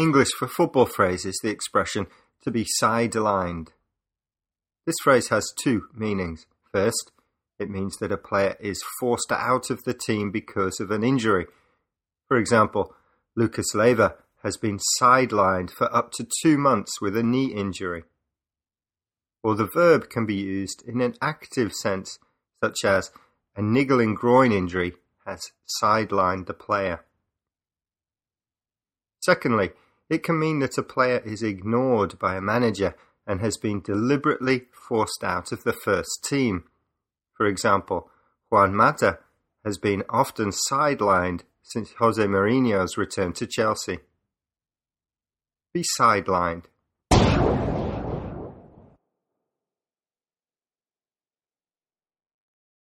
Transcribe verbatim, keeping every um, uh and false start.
English for football phrase is the expression to be sidelined. This phrase has two meanings. First, it means that a player is forced out of the team because of an injury. For example, Lucas Leiva has been sidelined for up to two months with a knee injury. Or the verb can be used in an active sense, such as a niggling groin injury has sidelined the player. Secondly, it can mean that a player is ignored by a manager and has been deliberately forced out of the first team. For example, Juan Mata has been often sidelined since Jose Mourinho's return to Chelsea. Be sidelined.